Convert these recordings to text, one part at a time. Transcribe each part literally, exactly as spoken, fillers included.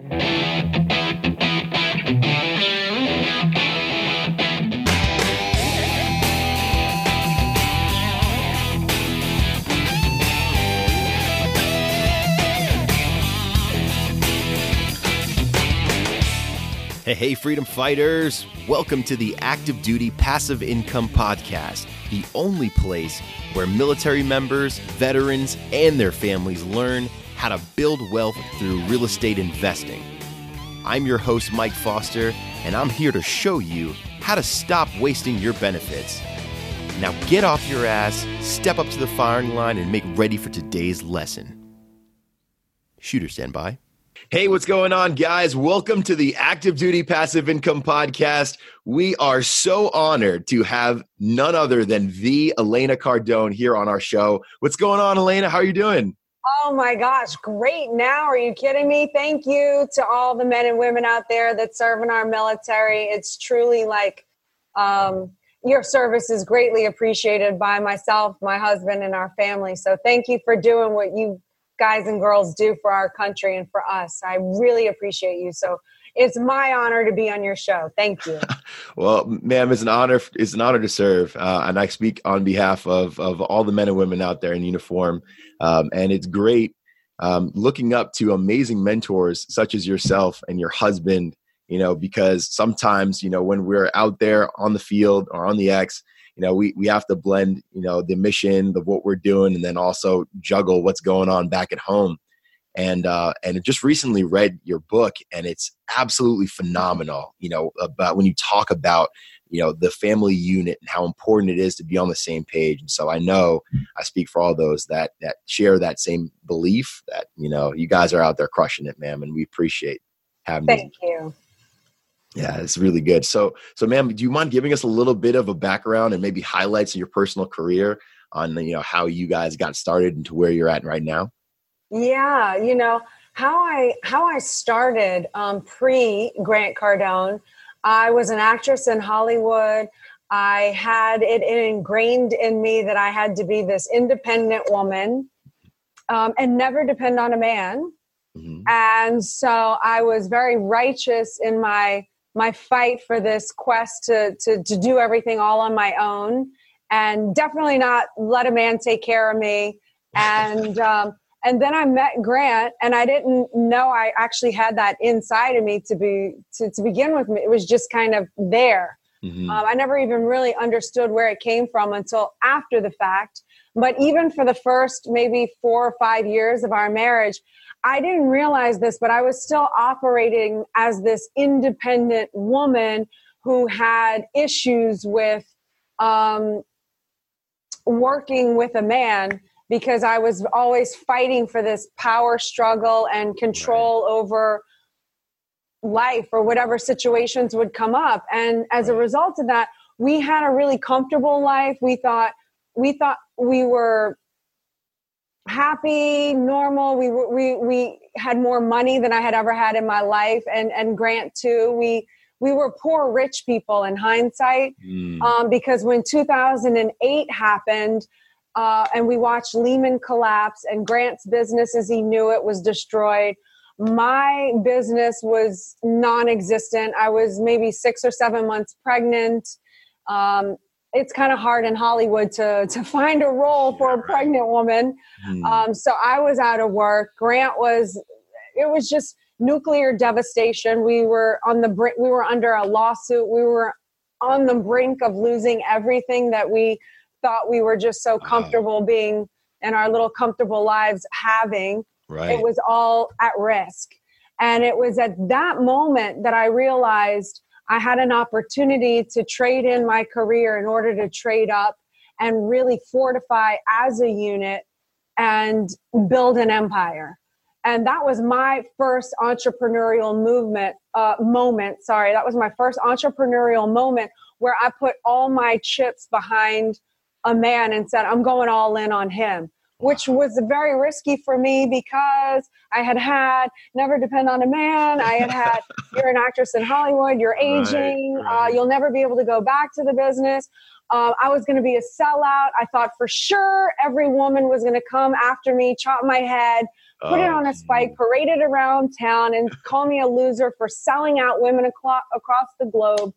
Hey, hey, freedom fighters. Welcome to the Active Duty Passive Income Podcast, the only place where military members, veterans, and their families learn how to build wealth through real estate investing. I'm your host, Mike Foster, and I'm here to show you how to stop wasting your benefits. Now get off your ass, step up to the firing line, and make ready for today's lesson. Shooter, stand by. Hey, what's going on, guys? Welcome to the Active Duty Passive Income Podcast. We are so honored to have none other than the Elena Cardone here on our show. What's going on, Elena? How are you doing? Oh, my gosh. Great. Now, are you kidding me? Thank you to all the men and women out there that serve in our military. It's truly like um, your service is greatly appreciated by myself, my husband, and our family. So thank you for doing what you guys and girls do for our country and for us. I really appreciate you. So it's my honor to be on your show. Thank you. Well, ma'am, it's an honor. It's an honor to serve. Uh, and I speak on behalf of, of all the men and women out there in uniform. Um, and it's great um, looking up to amazing mentors such as yourself and your husband, you know, because sometimes, you know, when we're out there on the field or on the X, you know, we, we have to blend, you know, the mission, the what we're doing, and then also juggle what's going on back at home. And uh, and just recently read your book, and it's absolutely phenomenal, you know, about when you talk about, you know, the family unit and how important it is to be on the same page. And so I know I speak for all those that that share that same belief that, you know, you guys are out there crushing it, ma'am, and we appreciate having you. Thank you. Yeah, it's really good. So, so ma'am, do you mind giving us a little bit of a background and maybe highlights of your personal career on, you know, how you guys got started and to where you're at right now? Yeah, you know, how I how I started um, pre-Grant Cardone, I was an actress in Hollywood. I had it ingrained in me that I had to be this independent woman um, and never depend on a man. Mm-hmm. And so I was very righteous in my my fight for this quest to, to, to do everything all on my own and definitely not let a man take care of me. And, um, and then I met Grant, and I didn't know I actually had that inside of me to be, to, to begin with. It was just kind of there. Mm-hmm. Um, I never even really understood where it came from until after the fact. But even for the first maybe four or five years of our marriage, I didn't realize this, but I was still operating as this independent woman who had issues with um, working with a man because I was always fighting for this power struggle and control over life or whatever situations would come up. And as a result of that, we had a really comfortable life. We thought we thought we were happy, normal. We we we had more money than I had ever had in my life, and and Grant too. We we were poor rich people in hindsight, mm. um, because when two thousand eight happened, uh, and we watched Lehman collapse, and Grant's business as he knew it was destroyed. My business was non-existent. I was maybe six or seven months pregnant. Um, It's kind of hard in Hollywood to, to find a role for a pregnant woman. Mm. Um, so I was out of work. Grant was, it was just nuclear devastation. We were on the brink, we were under a lawsuit. We were on the brink of losing everything that we thought we were just so comfortable uh, being in our little comfortable lives having. Right. It was all at risk. And it was at that moment that I realized I had an opportunity to trade in my career in order to trade up and really fortify as a unit and build an empire. And that was my first entrepreneurial movement uh, moment. Sorry, that was my first entrepreneurial moment where I put all my chips behind a man and said, I'm going all in on him, which was very risky for me because I had had never depend on a man. I had had, you're an actress in Hollywood, you're aging, right, right. Uh, you'll never be able to go back to the business. Uh, I was going to be a sellout. I thought for sure every woman was going to come after me, chop my head, put um, it on a spike, parade it around town, and call me a loser for selling out women aclo- across the globe.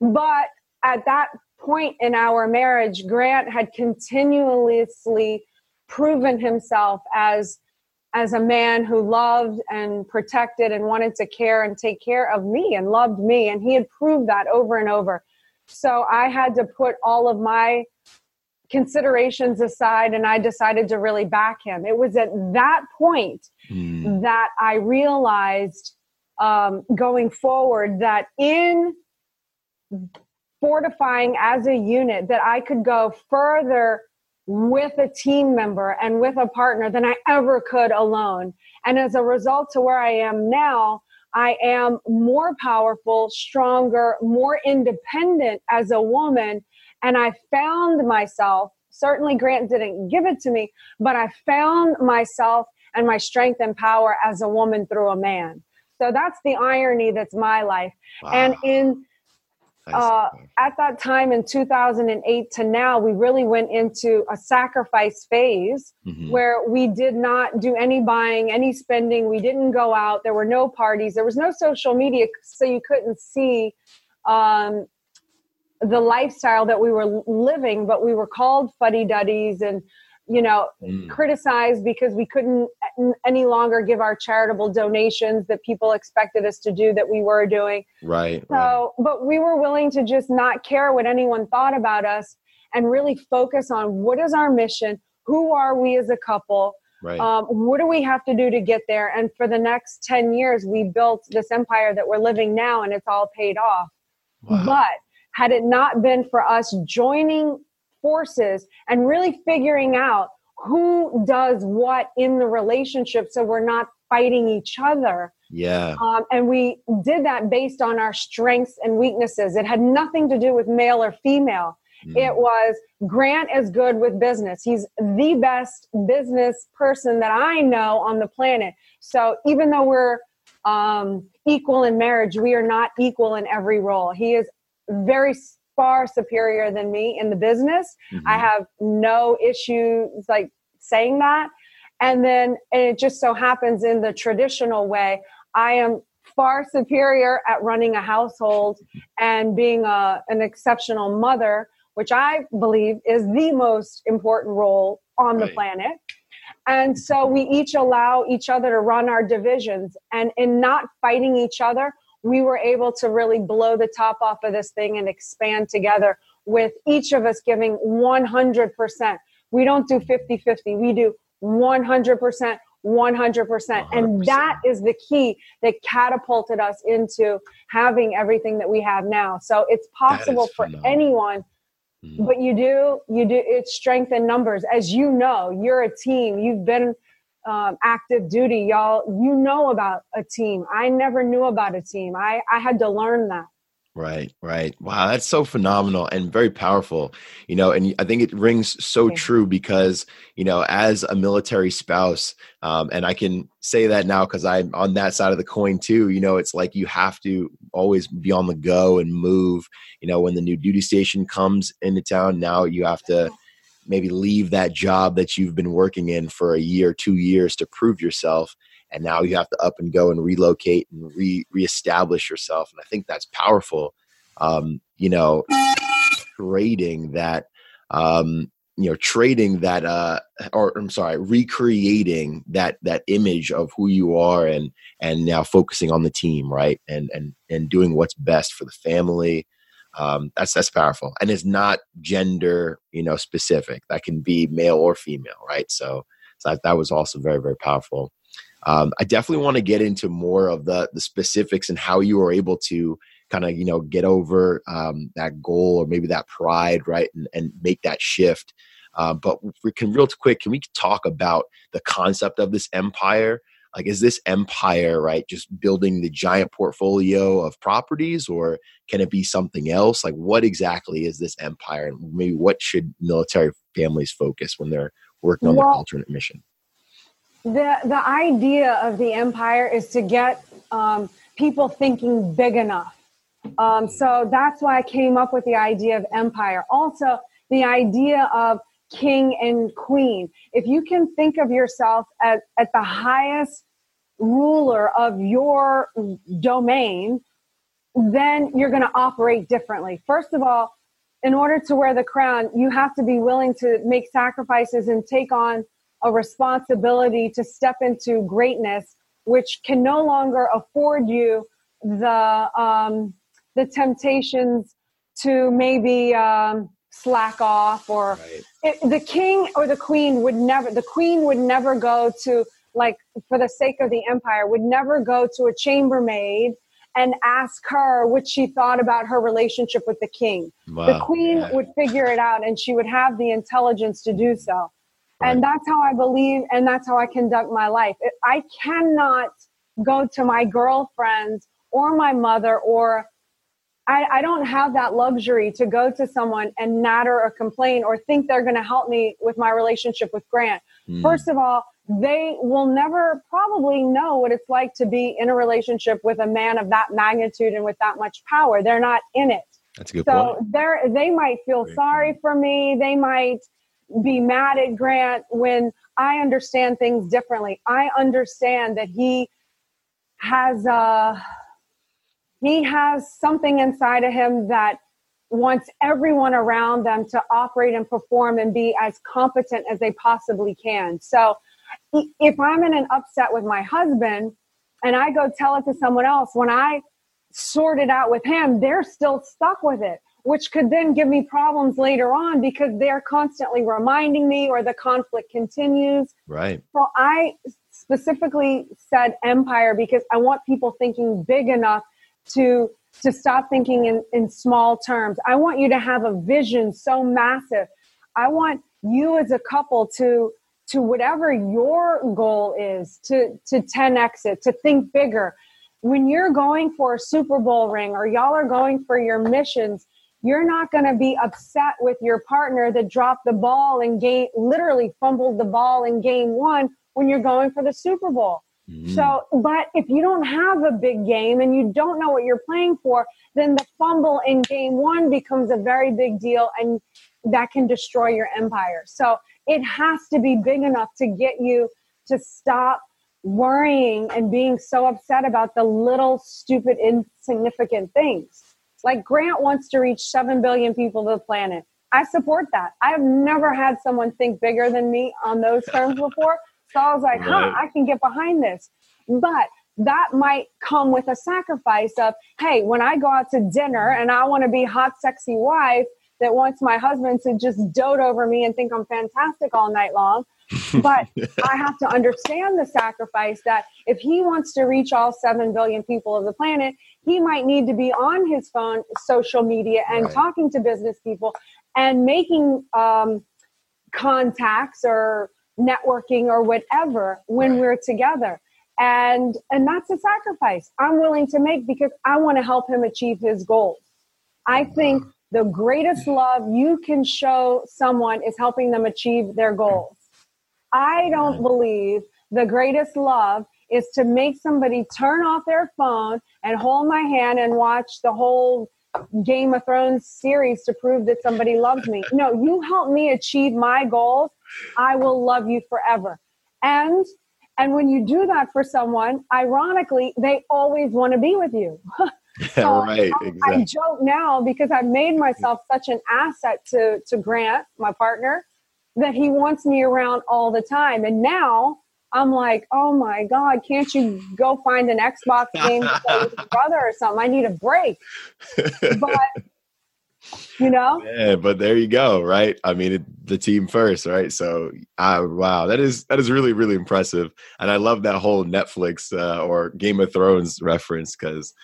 But at that point in our marriage, Grant had continuously proven himself as as a man who loved and protected and wanted to care and take care of me and loved me. And he had proved that over and over. So I had to put all of my considerations aside, and I decided to really back him. It was at that point mm. that I realized um, going forward that in fortifying as a unit, that I could go further with a team member and with a partner than I ever could alone. And as a result to where I am now, I am more powerful, stronger, more independent as a woman. And I found myself, certainly Grant didn't give it to me, but I found myself and my strength and power as a woman through a man. So that's the irony that's my life. Wow. And in Uh, at that time in two thousand eight to now, we really went into a sacrifice phase mm-hmm. where we did not do any buying, any spending. We didn't go out. There were no parties. There was no social media. So you couldn't see um, the lifestyle that we were living, but we were called fuddy-duddies and, you know, mm. criticized because we couldn't any longer give our charitable donations that people expected us to do that we were doing. Right. So, right. But we were willing to just not care what anyone thought about us and really focus on what is our mission? Who are we as a couple? Right. Um, what do we have to do to get there? And for the next ten years, we built this empire that we're living now, and it's all paid off. Wow. But had it not been for us joining forces and really figuring out who does what in the relationship so we're not fighting each other. Yeah. Um, and we did that based on our strengths and weaknesses. It had nothing to do with male or female. Mm. It was Grant is good with business. He's the best business person that I know on the planet. So even though we're um, equal in marriage, we are not equal in every role. He is very far superior than me in the business. Mm-hmm. I have no issues like saying that. And then and it just so happens in the traditional way, I am far superior at running a household and being a, an exceptional mother, which I believe is the most important role on right. the planet. And so we each allow each other to run our divisions, and in not fighting each other, we were able to really blow the top off of this thing and expand together with each of us giving one hundred percent. We don't do fifty-fifty. We do one hundred percent, one hundred percent. And that is the key that catapulted us into having everything that we have now. So it's possible for anyone, mm. but you do, you do, it's strength in numbers. As you know, you're a team. You've been Um, active duty, y'all, you know about a team. I never knew about a team. I, I had to learn that. Right, right. Wow, that's so phenomenal and very powerful. You know, and I think it rings so true because, you know, as a military spouse, um, and I can say that now because I'm on that side of the coin too, you know, it's like you have to always be on the go and move. You know, when the new duty station comes into town, now you have to maybe leave that job that you've been working in for a year, two years to prove yourself. And now you have to up and go and relocate and re reestablish yourself. And I think that's powerful. Um, you know, trading that, um, you know, trading that, uh, or I'm sorry, recreating that, that image of who you are and, and now focusing on the team, right. And, and, and doing what's best for the family. Um, that's, that's powerful. And it's not gender, you know, specific. That can be male or female. Right. So, so that, that was also very, very powerful. Um, I definitely want to get into more of the the specifics and how you were able to kind of, you know, get over, um, that goal or maybe that pride, right. And, and make that shift. Uh, but we can real quick, can we talk about the concept of this empire? Like, is this empire, right, just building the giant portfolio of properties, or can it be something else? Like, what exactly is this empire, and maybe what should military families focus when they're working on well, their alternate mission? The the idea of the empire is to get um, people thinking big enough. Um, so that's why I came up with the idea of empire. Also, the idea of king and queen. If you can think of yourself as at the highest ruler of your domain, then you're going to operate differently. First of all, in order to wear the crown, you have to be willing to make sacrifices and take on a responsibility to step into greatness, which can no longer afford you the um, the temptations to maybe um, slack off. Or right. it, the king or the queen would never. The queen would never go to, like, for the sake of the empire, would never go to a chambermaid and ask her what she thought about her relationship with the king. Wow. The queen yeah. would figure it out, and she would have the intelligence to do so. Right. And that's how I believe, and that's how I conduct my life. I cannot go to my girlfriends or my mother, or I, I don't have that luxury to go to someone and natter or complain or think they're going to help me with my relationship with Grant. Mm. First of all, they will never probably know what it's like to be in a relationship with a man of that magnitude and with that much power. They're not in it. That's a good so point. So they might feel Great. sorry for me. They might be mad at Grant when I understand things differently. I understand that he has a, he has something inside of him that wants everyone around them to operate and perform and be as competent as they possibly can. So if I'm in an upset with my husband and I go tell it to someone else, when I sort it out with him, they're still stuck with it, which could then give me problems later on because they're constantly reminding me or the conflict continues. Right. So I specifically said empire because I want people thinking big enough to, to stop thinking in, in small terms. I want you to have a vision so massive. I want you as a couple to... to whatever your goal is, to to ten X it, to think bigger. When you're going for a Super Bowl ring or y'all are going for your missions, you're not going to be upset with your partner that dropped the ball and game, literally fumbled the ball in game one when you're going for the Super Bowl. Mm-hmm. So, but if you don't have a big game and you don't know what you're playing for, then the fumble in game one becomes a very big deal and that can destroy your empire. So it has to be big enough to get you to stop worrying and being so upset about the little, stupid, insignificant things. Like Grant wants to reach seven billion people to the planet. I support that. I've never had someone think bigger than me on those terms before. So I was like, right. huh, I can get behind this. But that might come with a sacrifice of, hey, when I go out to dinner and I want to be hot, sexy wife, that wants my husband to just dote over me and think I'm fantastic all night long. But yeah. I have to understand the sacrifice that if he wants to reach all seven billion people of the planet, he might need to be on his phone, social media, and right. talking to business people and making um, contacts or networking or whatever when right. we're together. And, and that's a sacrifice I'm willing to make because I want to help him achieve his goals. I think the greatest love you can show someone is helping them achieve their goals. I don't believe the greatest love is to make somebody turn off their phone and hold my hand and watch the whole Game of Thrones series to prove that somebody loves me. No, you help me achieve my goals, I will love you forever. And and when you do that for someone, ironically, they always want to be with you. Yeah, so right. I, exactly. I joke now because I've made myself such an asset to, to Grant, my partner, that he wants me around all the time. And now I'm like, oh my God, can't you go find an Xbox game to play with your brother or something? I need a break. But, you know? Yeah, but there you go, right? I mean, it, the team first, right? So, uh, wow, that is that is really, really impressive. And I love that whole Netflix uh, or Game of Thrones reference because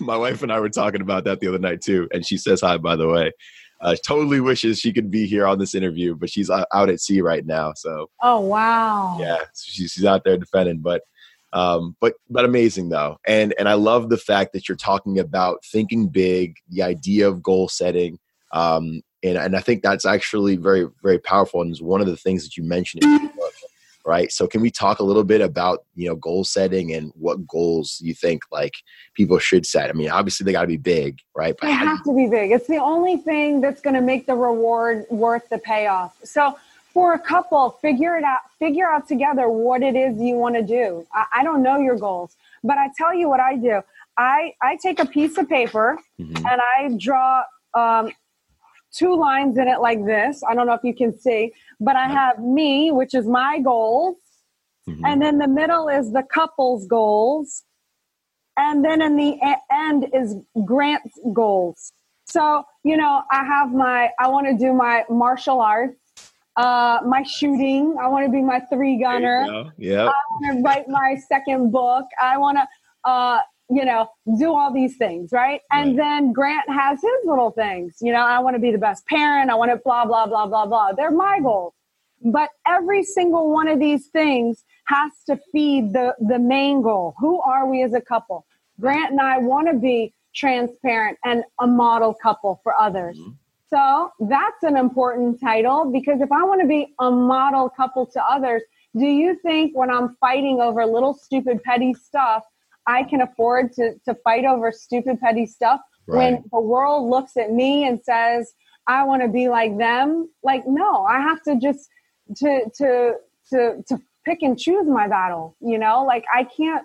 my wife and I were talking about that the other night too. And she says hi, by the way. Uh, totally wishes she could be here on this interview, but she's out at sea right now. So, oh, wow. Yeah. She's out there defending, but, um, but, but amazing though. And, and I love the fact that you're talking about thinking big, the idea of goal setting. Um, and, and I think that's actually very, very powerful. And it's one of the things that you mentioned in your book right? So can we talk a little bit about, you know, goal setting and what goals you think like people should set? I mean, obviously they got to be big, right? But they have to be big. It's the only thing that's going to make the reward worth the payoff. So for a couple, figure it out, figure out together what it is you want to do. I, I don't know your goals, but I tell you what I do. I, I take a piece of paper mm-hmm. and I draw um, two lines in it like this. I don't know if you can see, but I have me, which is my goals. Mm-hmm. And then the middle is the couple's goals. And then in the end is Grant's goals. So, you know, I have my, I want to do my martial arts. Uh, my shooting. I want to be my three gunner. Yeah. I want to write my second book. I want to, uh, you know, do all these things. Right. And right. then Grant has his little things, you know, I want to be the best parent. I want to blah, blah, blah, blah, blah. They're my goals. But every single one of these things has to feed the, the main goal. Who are we as a couple? Grant and I want to be transparent and a model couple for others. Mm-hmm. So that's an important title, because if I want to be a model couple to others, do you think when I'm fighting over little, stupid, petty stuff, I can afford to, to fight over stupid, petty stuff right. when the world looks at me and says, I want to be like them? Like, no, I have to just to, to, to, to pick and choose my battle, you know, like I can't.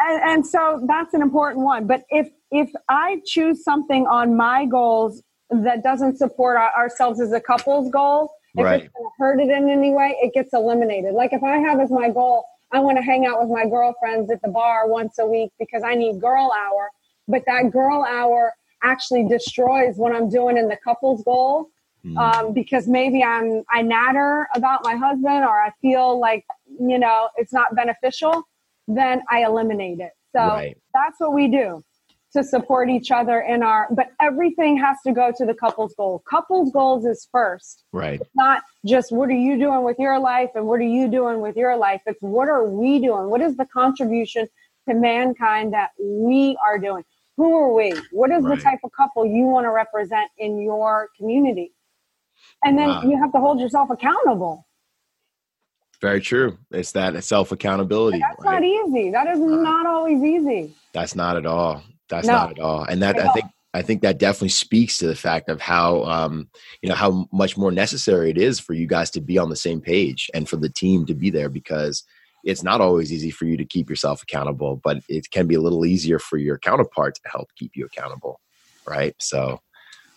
And, and so that's an important one. But if, if I choose something on my goals that doesn't support our, ourselves as a couple's goals, if right. it's gonna hurt it in any way, it gets eliminated. Like if I have as my goal, I want to hang out with my girlfriends at the bar once a week because I need girl hour, but that girl hour actually destroys what I'm doing in the couple's goal. Mm. Um, because maybe I'm, I natter about my husband, or I feel like, you know, it's not beneficial, then I eliminate it. So right. that's what we do. To support each other in our, but everything has to go to the couple's goal. Couple's goals is first, right? It's not just what are you doing with your life and what are you doing with your life. It's what are we doing? What is the contribution to mankind that we are doing? Who are we? What is right. the type of couple you want to represent in your community? And then wow. you have to hold yourself accountable. Very true. It's that self-accountability. But that's right? not easy. That is uh, not always easy. That's not at all. That's no. not at all. And that, I, I think, I think that definitely speaks to the fact of how, um, you know, how much more necessary it is for you guys to be on the same page and for the team to be there, because it's not always easy for you to keep yourself accountable, but it can be a little easier for your counterpart to help keep you accountable. Right. So,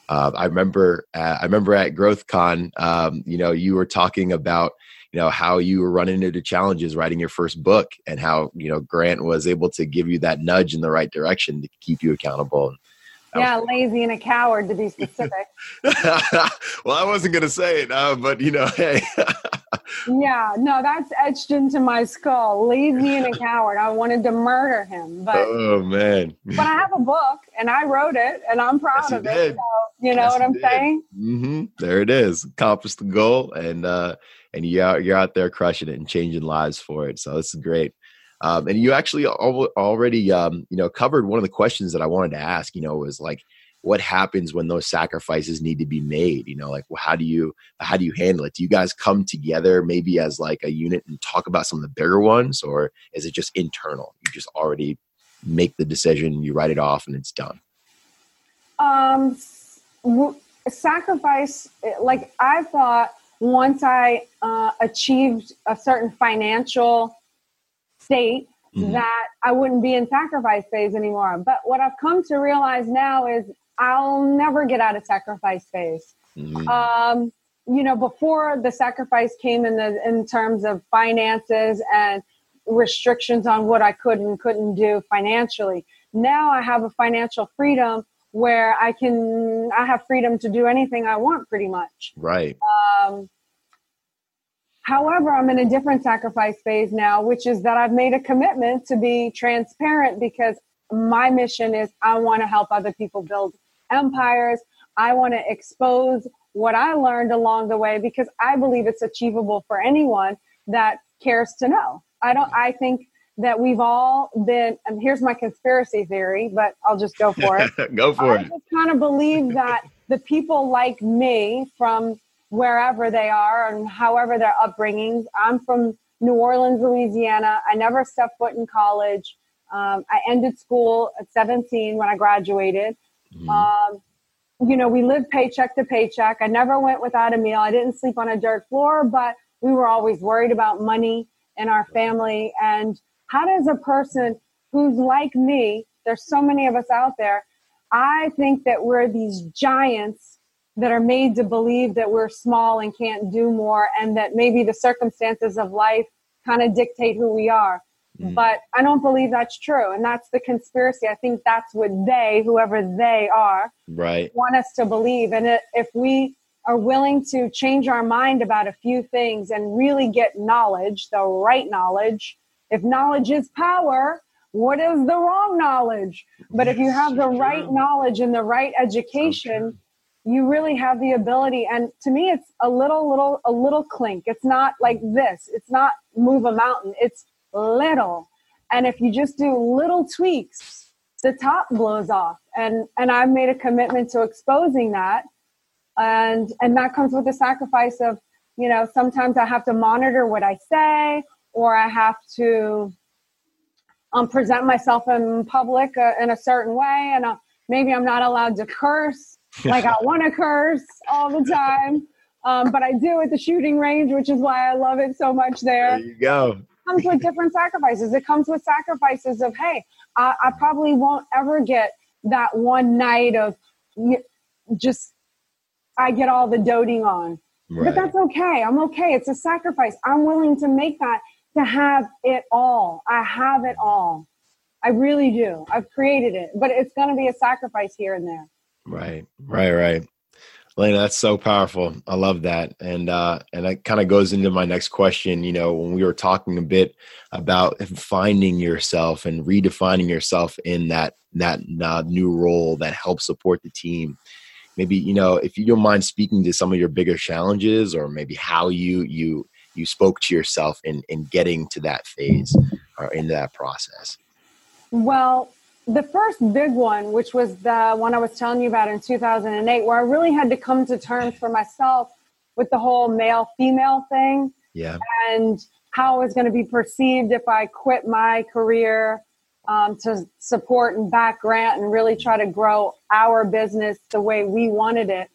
uh, I remember, uh, I remember at GrowthCon, um, you know, you were talking about, you know, how you were running into challenges writing your first book, and how, you know, Grant was able to give you that nudge in the right direction to keep you accountable. Yeah, was- lazy and a coward, to be specific. Well, I wasn't going to say it, uh, but, you know, hey. Yeah, no, that's etched into my skull. Lazy and a coward. I wanted to murder him. But, oh, man. But I have a book, and I wrote it, and I'm proud yes, of it. it. So, you know yes, what I'm did. saying? Mm-hmm. There it is. Accomplished the goal, and uh, and you're out, you're out there crushing it and changing lives for it. So this is great. Um, and you actually al- already um, you know, covered one of the questions that I wanted to ask. You know, was like, what happens when those sacrifices need to be made? You know, like, well, how do you, how do you handle it? Do you guys come together maybe as like a unit and talk about some of the bigger ones, or is it just internal? You just already make the decision, you write it off, and it's done. Um, w- sacrifice. Like I thought once I uh, achieved a certain financial state, mm-hmm. that I wouldn't be in sacrifice phase anymore. But what I've come to realize now is I'll never get out of sacrifice phase. Mm-hmm. Um, you know, before the sacrifice came in the, in terms of finances and restrictions on what I could and couldn't do financially. Now I have a financial freedom where I can, I have freedom to do anything I want pretty much. Right. Um, however, I'm in a different sacrifice phase now, which is that I've made a commitment to be transparent, because my mission is I want to help other people build empires. I want to expose what I learned along the way, because I believe it's achievable for anyone that cares to know. I don't, I think that we've all been, and here's my conspiracy theory, but I'll just go for it. Go for I it. I just kind of believe that the people like me from wherever they are and however their upbringings. I'm from New Orleans, Louisiana. I never stepped foot in college. Um, I ended school at seventeen when I graduated. Mm-hmm. Um, you know, we lived paycheck to paycheck. I never went without a meal. I didn't sleep on a dirt floor, but we were always worried about money in our family. And how does a person who's like me, there's so many of us out there, I think that we're these giants that are made to believe that we're small and can't do more, and that maybe the circumstances of life kind of dictate who we are. Mm-hmm. But I don't believe that's true. And that's the conspiracy. I think that's what they, whoever they are, right, want us to believe. And if we are willing to change our mind about a few things and really get knowledge, the right knowledge, if knowledge is power, what is the wrong knowledge? But if you have the right knowledge and the right education, you really have the ability. And to me, it's a little, little, a little clink. It's not like this. It's not move a mountain. It's little. And if you just do little tweaks, the top blows off. And and I've made a commitment to exposing that. And and that comes with the sacrifice of, you know, sometimes I have to monitor what I say, or I have to um, present myself in public uh, in a certain way. And I'll, maybe I'm not allowed to curse. Like I want to curse all the time. Um, but I do at the shooting range, which is why I love it so much there. There you go. Comes with different sacrifices. It comes with sacrifices of, hey, I, I probably won't ever get that one night of just, I get all the doting on. Right. But that's okay. I'm okay. It's a sacrifice. I'm willing to make that to have it all. I have it all. I really do. I've created it. But it's going to be a sacrifice here and there. Right, right, right. Elena, that's so powerful. I love that. And uh, and that kind of goes into my next question. You know, when we were talking a bit about finding yourself and redefining yourself in that that uh, new role that helps support the team, maybe, you know, if you don't mind speaking to some of your bigger challenges, or maybe how you you you spoke to yourself in, in getting to that phase or into that process. Well, the first big one, which was the one I was telling you about in two thousand eight, where I really had to come to terms for myself with the whole male-female thing, yeah, and how it was going to be perceived if I quit my career um, to support and back Grant and really try to grow our business the way we wanted it.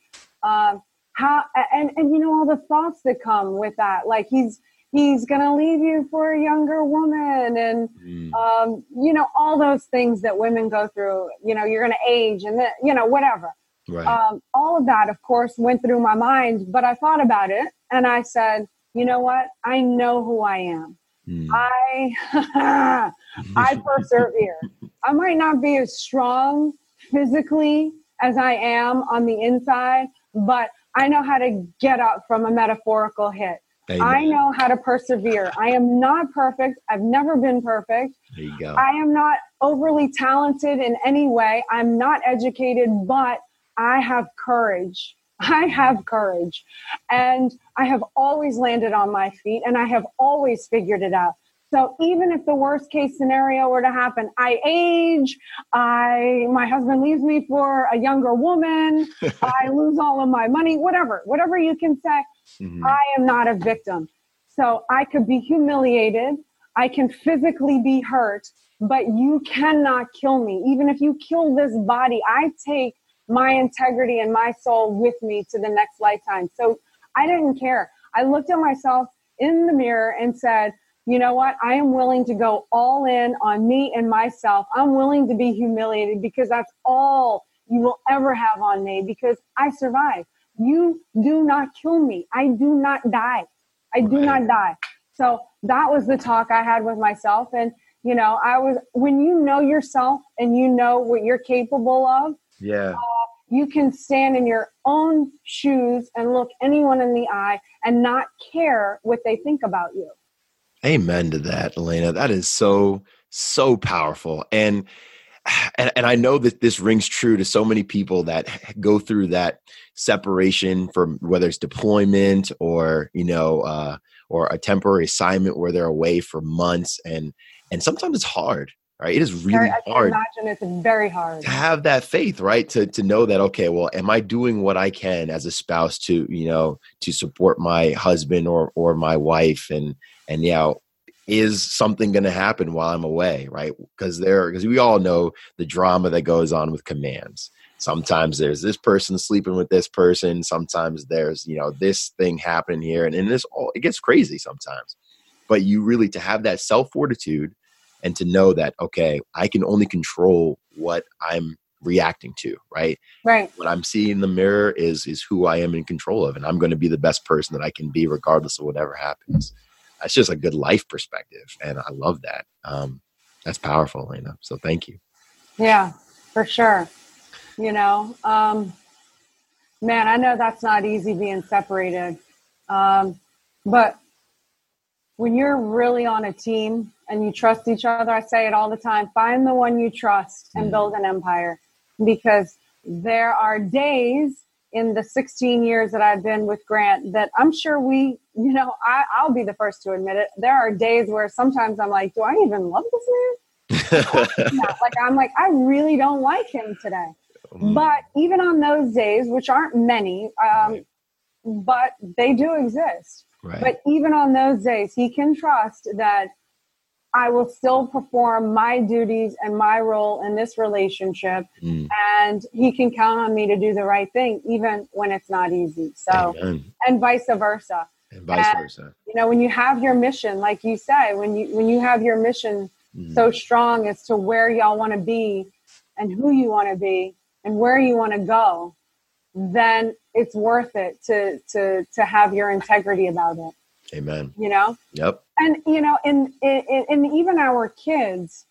Um, how and, and, you know, all the thoughts that come with that, like he's He's going to leave you for a younger woman. And, mm. um, you know, all those things that women go through, you know, you're going to age and then, you know, whatever. Right. Um, all of that, of course, went through my mind, but I thought about it and I said, you know what? I know who I am. Mm. I, I persevere. I might not be as strong physically as I am on the inside, but I know how to get up from a metaphorical hit. Amen. I know how to persevere. I am not perfect. I've never been perfect. There you go. I am not overly talented in any way. I'm not educated, but I have courage. I have courage. And I have always landed on my feet, and I have always figured it out. So even if the worst case scenario were to happen, I age, I my husband leaves me for a younger woman, I lose all of my money, whatever, whatever you can say, mm-hmm. I am not a victim. So I could be humiliated, I can physically be hurt, but you cannot kill me. Even if you kill this body, I take my integrity and my soul with me to the next lifetime. So I didn't care. I looked at myself in the mirror and said, you know what? I am willing to go all in on me and myself. I'm willing to be humiliated because that's all you will ever have on me, because I survive. You do not kill me. I do not die. I do not die. So that was the talk I had with myself. And, you know, I was, when you know yourself and you know what you're capable of, yeah, uh, you can stand in your own shoes and look anyone in the eye and not care what they think about you. Amen to that, Elena. That is so, so powerful. And, and and I know that this rings true to so many people that go through that separation from whether it's deployment or, you know, uh, or a temporary assignment where they're away for months. And, and sometimes it's hard. Right? It is really I can hard. Imagine it's very hard to have that faith, right? To to know that, okay, well, am I doing what I can as a spouse to, you know, to support my husband or or my wife, and and you know, is something going to happen while I'm away, right? Because there, because we all know the drama that goes on with commands. Sometimes there's this person sleeping with this person. Sometimes there's, you know, this thing happening here, and and this all it gets crazy sometimes. But you really to have that self fortitude. And to know that, okay, I can only control what I'm reacting to, right? Right. What I'm seeing in the mirror is is who I am in control of, and I'm going to be the best person that I can be regardless of whatever happens. That's just a good life perspective, and I love that. Um, that's powerful, Elena. So thank you. Yeah, for sure. You know, um, man, I know that's not easy being separated, um, but when you're really on a team and you trust each other, I say it all the time, find the one you trust and build an empire, because there are days in the sixteen years that I've been with Grant that I'm sure we, you know, I, I'll be the first to admit it. There are days where sometimes I'm like, do I even love this man? Like, I'm like, I really don't like him today. Mm. But even on those days, which aren't many, um, right. but they do exist. Right. But even on those days, he can trust that I will still perform my duties and my role in this relationship. Mm. And he can count on me to do the right thing, even when it's not easy. So, Amen. and vice versa. And vice and, versa. You know, when you have your mission, like you say, when you, when you have your mission mm. so strong as to where y'all want to be and who you want to be and where you want to go, then it's worth it to, to, to have your integrity about it. Amen. You know? Yep. And, you know, and, and, and even our kids,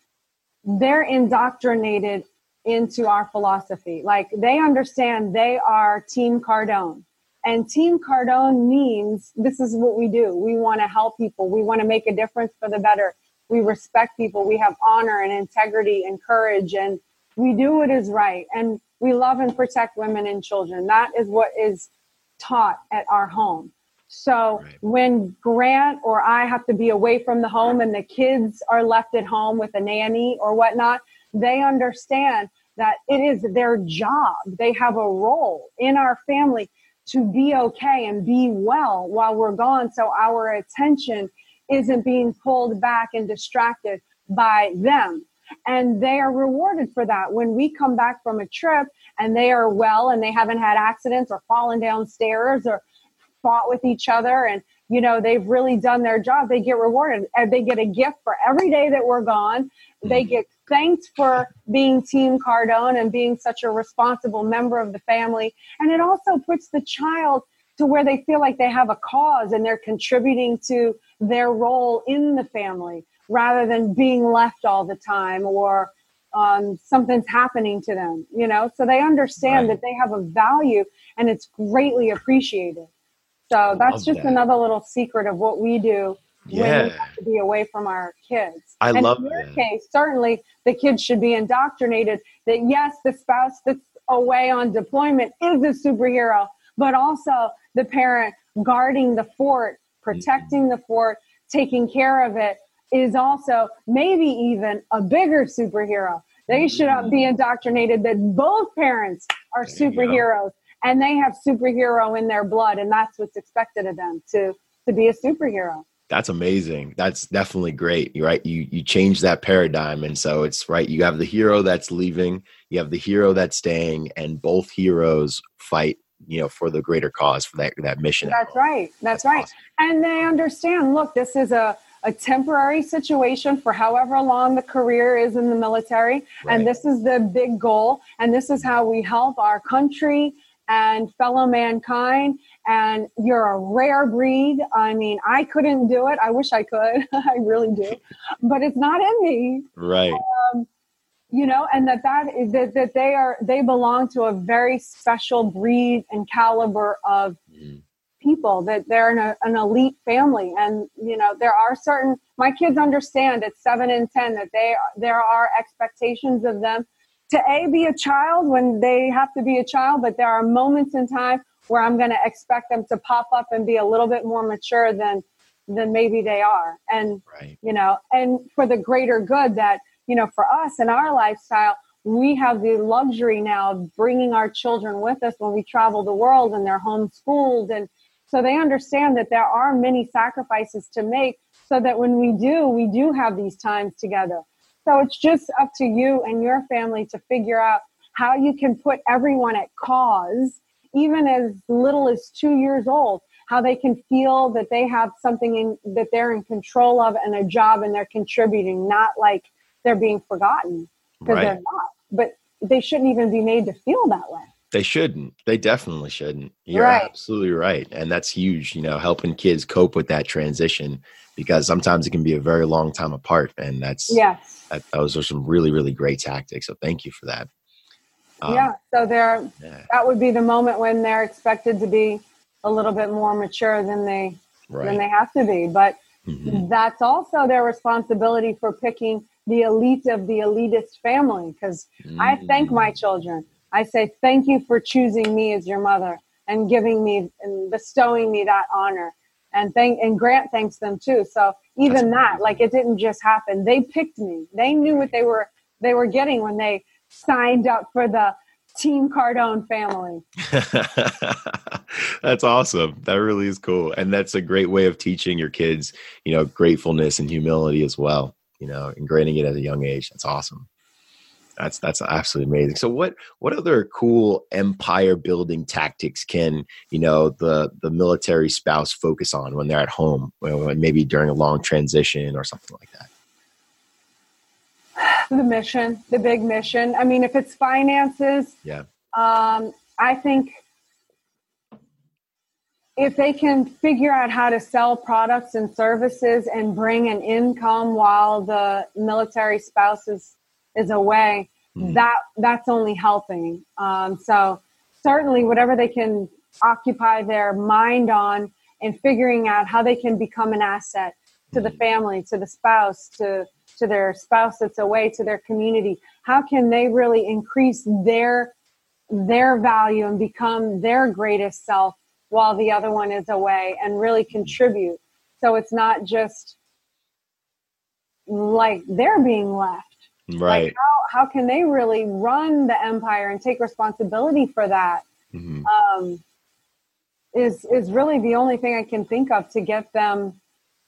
they're indoctrinated into our philosophy. Like, they understand they are Team Cardone. And Team Cardone means this is what we do. We want to help people. We want to make a difference for the better. We respect people. We have honor and integrity and courage. And we do what is right. And we love and protect women and children. That is what is taught at our home. So right. when Grant or I have to be away from the home and the kids are left at home with a nanny or whatnot, they understand that it is their job. They have a role in our family to be okay and be well while we're gone. So our attention isn't being pulled back and distracted by them. And they are rewarded for that. When we come back from a trip and they are well and they haven't had accidents or fallen downstairs or fought with each other, and, you know, they've really done their job, they get rewarded. And they get a gift for every day that we're gone. They get thanked for being Team Cardone and being such a responsible member of the family. And it also puts the child to where they feel like they have a cause and they're contributing to their role in the family, rather than being left all the time or um, something's happening to them, you know? So they understand right. that they have a value and it's greatly appreciated. So that's just that. Another little secret of what we do yeah. when we have to be away from our kids. I and love in your that. Case, certainly the kids should be indoctrinated that yes, the spouse that's away on deployment is a superhero, but also the parent guarding the fort, protecting mm-hmm. the fort, taking care of it, is also maybe even a bigger superhero. They should be indoctrinated that both parents are superheroes and they have superhero in their blood, and that's what's expected of them to to be a superhero. That's amazing. That's definitely great. You're right. You you change that paradigm, and so it's right. You have the hero that's leaving, you have the hero that's staying, and both heroes fight, you know, for the greater cause, for that that mission. That's right. That's, that's right. Awesome. And they understand. Look, this is a. a temporary situation for however long the career is in the military. Right. And this is the big goal. And this is how we help our country and fellow mankind. And you're a rare breed. I mean, I couldn't do it. I wish I could. I really do. But it's not in me. Right. Um, you know, and that, that, is, that, that they are, they belong to a very special breed and caliber of mm. people, that they're in a, an elite family. And, you know, there are certain, my kids understand at seven and ten that they there are expectations of them to a be a child when they have to be a child, but there are moments in time where I'm going to expect them to pop up and be a little bit more mature than than maybe they are. And, right. you know, and for the greater good that you know, for us and our lifestyle, we have the luxury now of bringing our children with us when we travel the world, and they're homeschooled. And so they understand that there are many sacrifices to make so that when we do, we do have these times together. So it's just up to you and your family to figure out how you can put everyone at cause, even as little as two years old, how they can feel that they have something in, that they're in control of and a job and they're contributing, not like they're being forgotten, because right. they're not. But they shouldn't even be made to feel that way. They shouldn't. They definitely shouldn't. You're right. absolutely right. And that's huge, you know, helping kids cope with that transition, because sometimes it can be a very long time apart. And that's, yes. that, those are some really, really great tactics. So thank you for that. Um, yeah. So there, yeah. that would be the moment when they're expected to be a little bit more mature than they, right. than they have to be. But mm-hmm. that's also their responsibility for picking the elite of the elitist family. Because mm-hmm. I thank my children. I say, thank you for choosing me as your mother and giving me and bestowing me that honor. And thank, and Grant thanks them too. So even that's that, like, it didn't just happen. They picked me. They knew what they were, they were getting when they signed up for the Team Cardone family. That's awesome. That really is cool. And that's a great way of teaching your kids, you know, gratefulness and humility as well, you know, ingraining it at a young age. That's awesome. That's, that's absolutely amazing. So what, what other cool empire building tactics can, you know, the, the military spouse focus on when they're at home, maybe during a long transition or something like that? The mission, the big mission. I mean, if it's finances, yeah. um, I think if they can figure out how to sell products and services and bring an income while the military spouse is, is away, mm. that that's only helping. Um, so certainly whatever they can occupy their mind on and figuring out how they can become an asset to the family, to the spouse, to to their spouse that's away, to their community. How can they really increase their their value and become their greatest self while the other one is away and really contribute? So it's not just like they're being left. Right. Like how, how can they really run the empire and take responsibility for that? Mm-hmm. Um, is is really the only thing I can think of to get them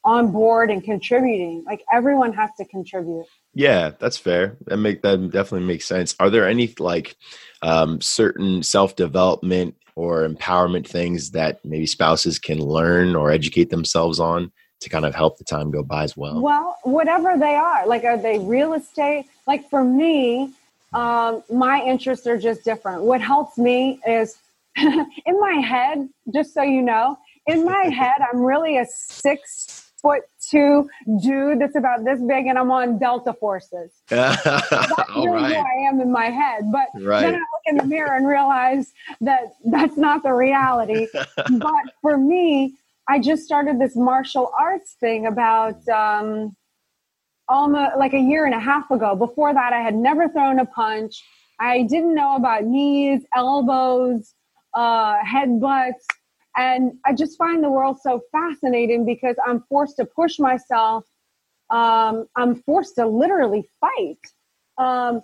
on board and contributing. Like everyone has to contribute. Yeah, that's fair. That make that definitely makes sense. Are there any like um, certain self-development or empowerment things that maybe spouses can learn or educate themselves on to kind of help the time go by as well? Well, whatever they are, like, are they real estate? Like for me, um, my interests are just different. What helps me is in my head, just so you know, in my head, I'm really a six foot two dude that's about this big, and I'm on Delta Forces. So that's really right. who I am in my head. But right. then I look in the mirror and realize that that's not the reality. But for me, I just started this martial arts thing about um, almost like a year and a half ago. Before that, I had never thrown a punch. I didn't know about knees, elbows, uh, headbutts. And I just find the world so fascinating because I'm forced to push myself. Um, I'm forced to literally fight. Um,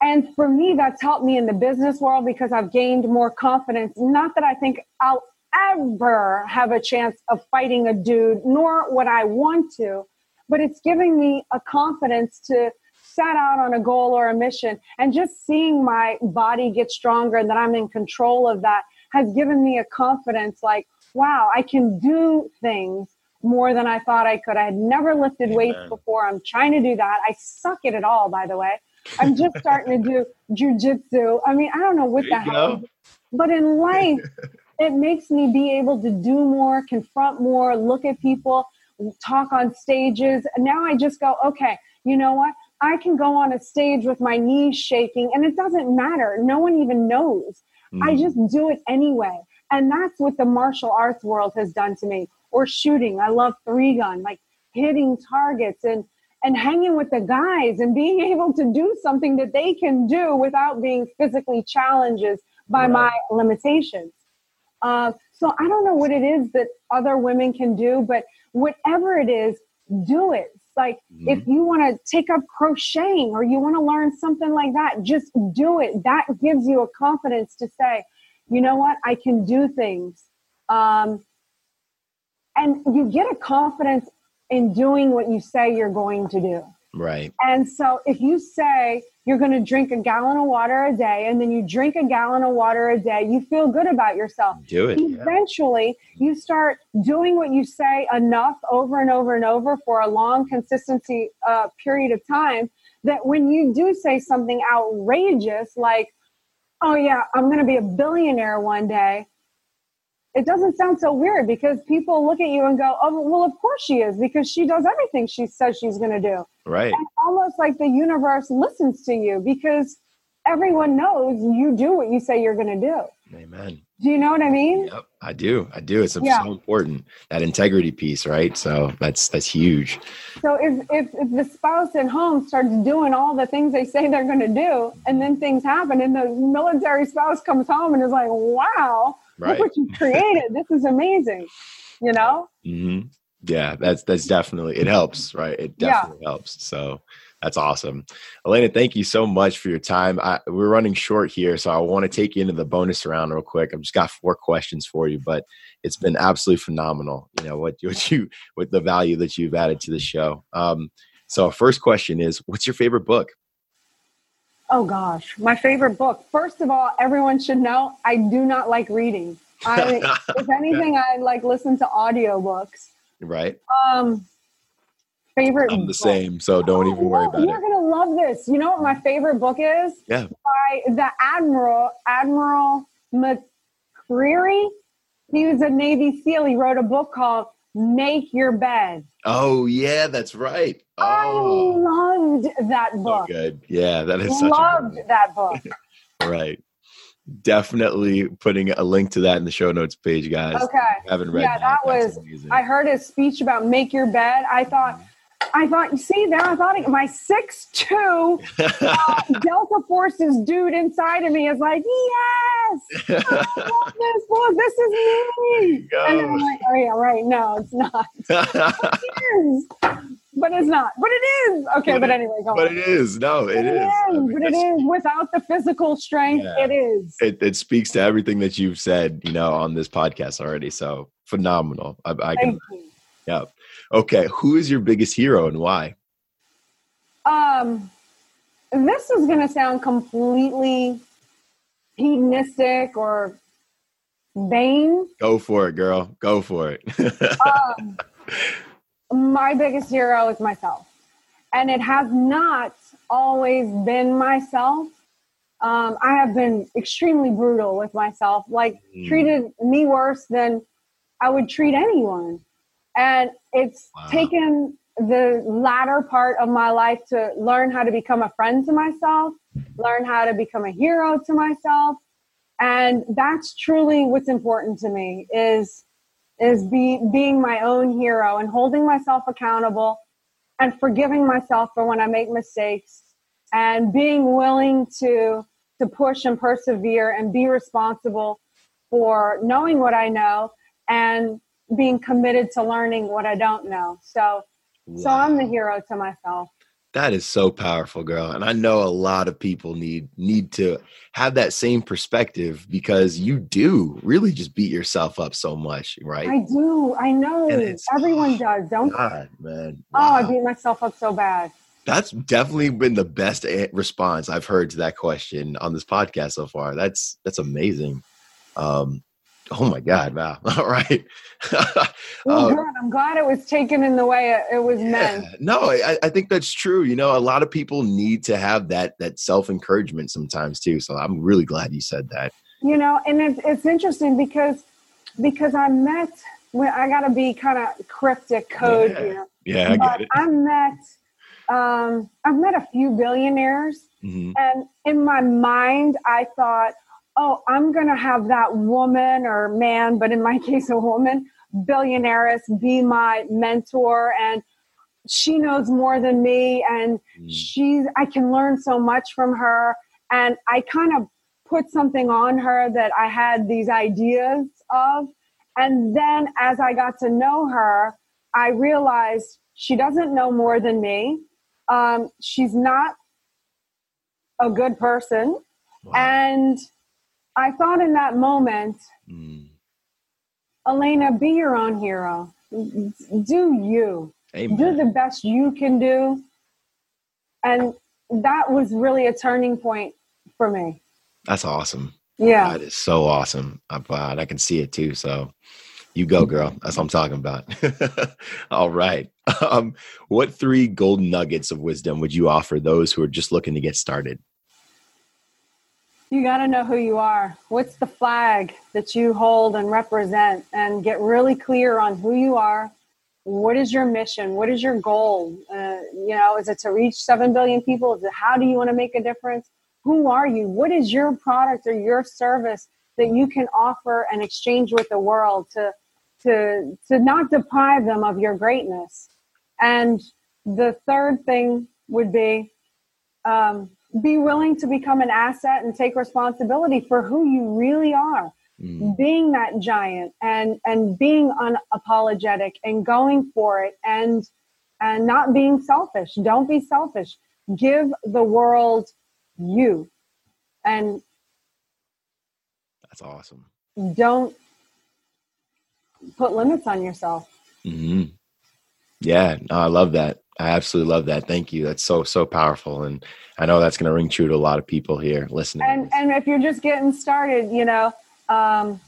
and for me, that's helped me in the business world because I've gained more confidence. Not that I think I'll ever have a chance of fighting a dude, nor would I want to, but it's giving me a confidence to set out on a goal or a mission. And just seeing my body get stronger and that I'm in control of that has given me a confidence like, wow, I can do things more than I thought I could. I had never lifted Amen. weights before. I'm trying to do that. I suck at it all, by the way. I'm just starting to do jujitsu. I mean, I don't know what the hell. But in life, it makes me be able to do more, confront more, look at people, talk on stages. Now I just go, okay, you know what? I can go on a stage with my knees shaking, and it doesn't matter. No one even knows. Mm. I just do it anyway. And that's what the martial arts world has done to me. Or shooting. I love three gun, like hitting targets and, and hanging with the guys and being able to do something that they can do without being physically challenged by right. my limitations. Uh, so I don't know what it is that other women can do, but whatever it is, do it. Like mm-hmm. if you want to take up crocheting or you want to learn something like that, just do it. That gives you a confidence to say, you know what, I can do things. Um, and you get a confidence in doing what you say you're going to do. Right. And so if you say you're going to drink a gallon of water a day, and then you drink a gallon of water a day, you feel good about yourself. Do it. Eventually, yeah. you start doing what you say enough over and over and over for a long consistency uh, period of time that when you do say something outrageous, like, oh yeah, I'm going to be a billionaire one day, it doesn't sound so weird because people look at you and go, oh, well, of course she is, because she does everything she says she's going to do. Right. And almost like the universe listens to you because everyone knows you do what you say you're going to do. Amen. Do you know what I mean? Yep, I do. I do. It's yeah. so important, that integrity piece, right? So that's that's huge. So if, if, if the spouse at home starts doing all the things they say they're going to do, and then things happen, and the military spouse comes home and is like, wow, right. look what you created. This is amazing. You know? Mm-hmm. Yeah, that's, that's definitely, it helps, right? It definitely yeah. helps. So that's awesome. Elena, thank you so much for your time. I, we're running short here, so I want to take you into the bonus round real quick. I've just got four questions for you, but it's been absolutely phenomenal. You know, what, what you, with the value that you've added to the show. Um, so first question is, what's your favorite book? Oh gosh, my favorite book. First of all, everyone should know I do not like reading. I, if anything, I like listen to audiobooks. Right. Um, favorite. I'm the book. Same, so don't oh, even worry well, about you're it. You're gonna love this. You know what my favorite book is? Yeah. By the Admiral Admiral McCreary. He was a Navy SEAL. He wrote a book called Make Your Bed. Oh yeah, that's right. Oh. I loved that book. So good. Yeah, that is. Such loved a that book. Right. Definitely putting a link to that in the show notes page, guys. Okay. I haven't read yeah, that. that was, amazing. I heard his speech about Make Your Bed. I thought, I thought, you see there, I thought my six two uh, Delta Forces dude inside of me is like, yes, I love this book. This is me. And then I'm like, oh yeah, right. No, it's not. It is. But it's not. But it is. Okay, but, but anyway. Go but on. It is. No, it, it is. is. I mean, but it is. Without the physical strength, yeah, it is. It, it speaks to everything that you've said, you know, on this podcast already. So phenomenal. I, I can, Thank you. Yeah. Okay. Who is your biggest hero and why? Um, this is going to sound completely hedonistic or vain. Go for it, girl. Go for it. um, My biggest hero is myself, and it has not always been myself. Um, I have been extremely brutal with myself, like mm. treated me worse than I would treat anyone. And it's wow. taken the latter part of my life to learn how to become a friend to myself, learn how to become a hero to myself. And that's truly what's important to me is is be, being my own hero and holding myself accountable and forgiving myself for when I make mistakes and being willing to, to push and persevere and be responsible for knowing what I know and being committed to learning what I don't know. So, wow. so I'm the hero to myself. That is so powerful, girl. And I know a lot of people need need to have that same perspective because you do really just beat yourself up so much, right? I do. I know. Everyone oh, does. Don't God, man. Wow. Oh, I beat myself up so bad. That's definitely been the best response I've heard to that question on this podcast so far. That's that's amazing. Um, oh my God. Wow. All right. Well, um, God, I'm glad it was taken in the way it was yeah, meant. No, I, I think that's true. You know, a lot of people need to have that, that self-encouragement sometimes too. So I'm really glad you said that, you know, and it's, it's interesting because, because I met, well, I gotta be kind of cryptic code yeah, here. Yeah. I get it. I met, um, I've met a few billionaires mm-hmm. and in my mind, I thought, oh, I'm going to have that woman or man, but in my case, a woman, billionaire, be my mentor. And she knows more than me. And mm. she's, I can learn so much from her. And I kind of put something on her that I had these ideas of. And then as I got to know her, I realized She doesn't know more than me. Um, she's not a good person. Wow. And I thought in that moment, mm. Elena, be your own hero. Do you. Amen. Do the best you can do. And that was really a turning point for me. That's awesome. Yeah. That is so awesome. I'm glad I can see it too. So you go, girl. That's what I'm talking about. All right. Um, what three golden nuggets of wisdom would you offer those who are just looking to get started? You got to know who you are. What's the flag that you hold and represent, and get really clear on who you are. What is your mission? What is your goal? Uh, you know, is it to reach seven billion people? Is it, how do you want to make a difference? Who are you? What is your product or your service that you can offer and exchange with the world to, to, to not deprive them of your greatness? And the third thing would be, um, be willing to become an asset and take responsibility for who you really are, mm. being that giant and, and being unapologetic and going for it and, and not being selfish. Don't be selfish. Give the world you. And that's awesome. Don't put limits on yourself. Mm-hmm. Yeah, no, I love that. I absolutely love that. Thank you. That's so, so powerful. And I know that's going to ring true to a lot of people here listening. And and if you're just getting started, you know, um,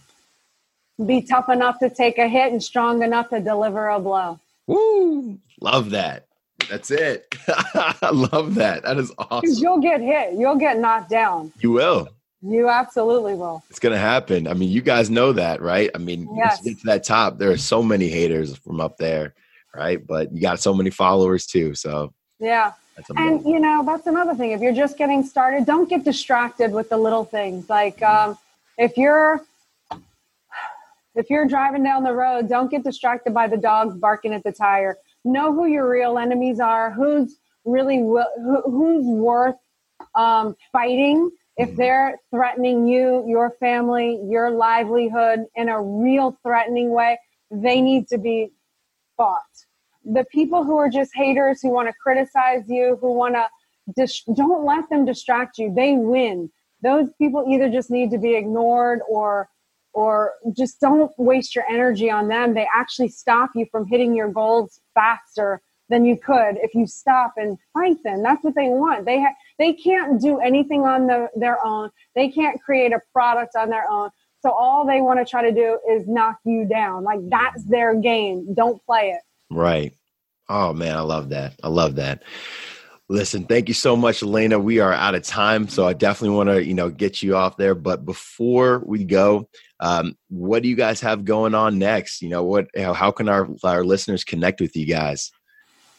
be tough enough to take a hit and strong enough to deliver a blow. Woo! Love that. That's it. I love that. That is awesome. You'll get hit. You'll get knocked down. You will. You absolutely will. It's going to happen. I mean, you guys know that, right? I mean, yes. Once you get to that top, there are so many haters from up there, right? But you got so many followers too. So yeah. And you know, that's another thing. If you're just getting started, don't get distracted with the little things. Like um, if you're, if you're driving down the road, don't get distracted by the dogs barking at the tire. Know who your real enemies are, who's really, who, who's worth um, fighting. If they're threatening you, your family, your livelihood in a real threatening way, they need to be fought. The people who are just haters, who want to criticize you, who want to, dis- don't let them distract you. They win. Those people either just need to be ignored or or just don't waste your energy on them. They actually stop you from hitting your goals faster than you could if you stop and fight them. That's what they want. They ha- they can't do anything on the, their own. They can't create a product on their own. So all they want to try to do is knock you down. Like, that's their game. Don't play it. Right. Oh, man, I love that. I love that. Listen, thank you so much, Elena. We are out of time, so I definitely want to, you know, get you off there. But before we go, um, what do you guys have going on next? You know, what? How can our, our listeners connect with you guys?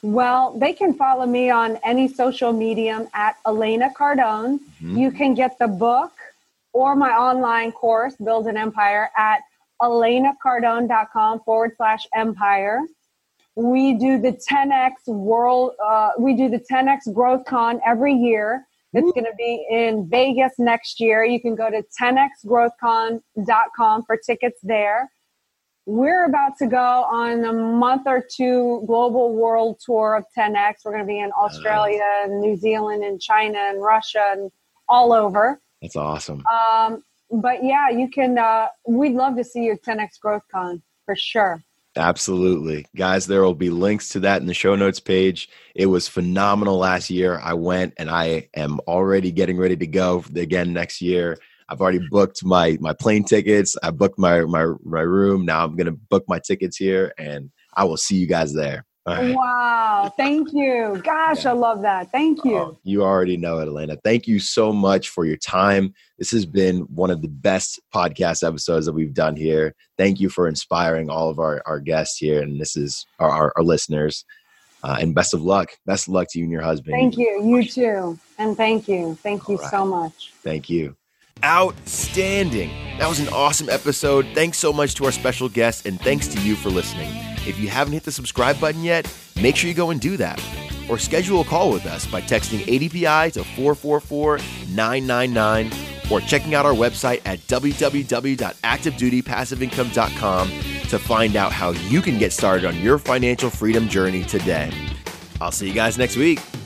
Well, they can follow me on any social medium at Elena Cardone. Mm-hmm. You can get the book or my online course, Build an Empire, at elenacardone.com forward slash empire. We do the ten X world. Uh, we do the ten X Growth Con every year. It's mm-hmm. going to be in Vegas next year. You can go to ten x growth con dot com for tickets there. We're about to go on a month or two global world tour of ten X. We're going to be in Australia uh, and New Zealand and China and Russia and all over. That's awesome. Um, but yeah, you can, uh, we'd love to see you at ten X Growth Con for sure. Absolutely. Guys, there will be links to that in the show notes page. It was phenomenal last year. I went and I am already getting ready to go again next year. I've already booked my my plane tickets. I booked my my, my room. Now I'm going to book my tickets here, and I will see you guys there. Right. Wow. Thank you. Gosh, yeah. I love that. Thank you. Oh, you already know it, Elena. Thank you so much for your time. This has been one of the best podcast episodes that we've done here. Thank you for inspiring all of our, our guests here. And this is our, our, our listeners. Uh, and best of luck. Best of luck to you and your husband. Thank you. You too. And thank you. Thank all you right. so much. Thank you. Outstanding. That was an awesome episode. Thanks so much to our special guest, and thanks to you for listening. If you haven't hit the subscribe button yet, make sure you go and do that. Or schedule a call with us by texting A D P I to four four four nine nine nine or checking out our website at w w w dot active duty passive income dot com to find out how you can get started on your financial freedom journey today. I'll see you guys next week.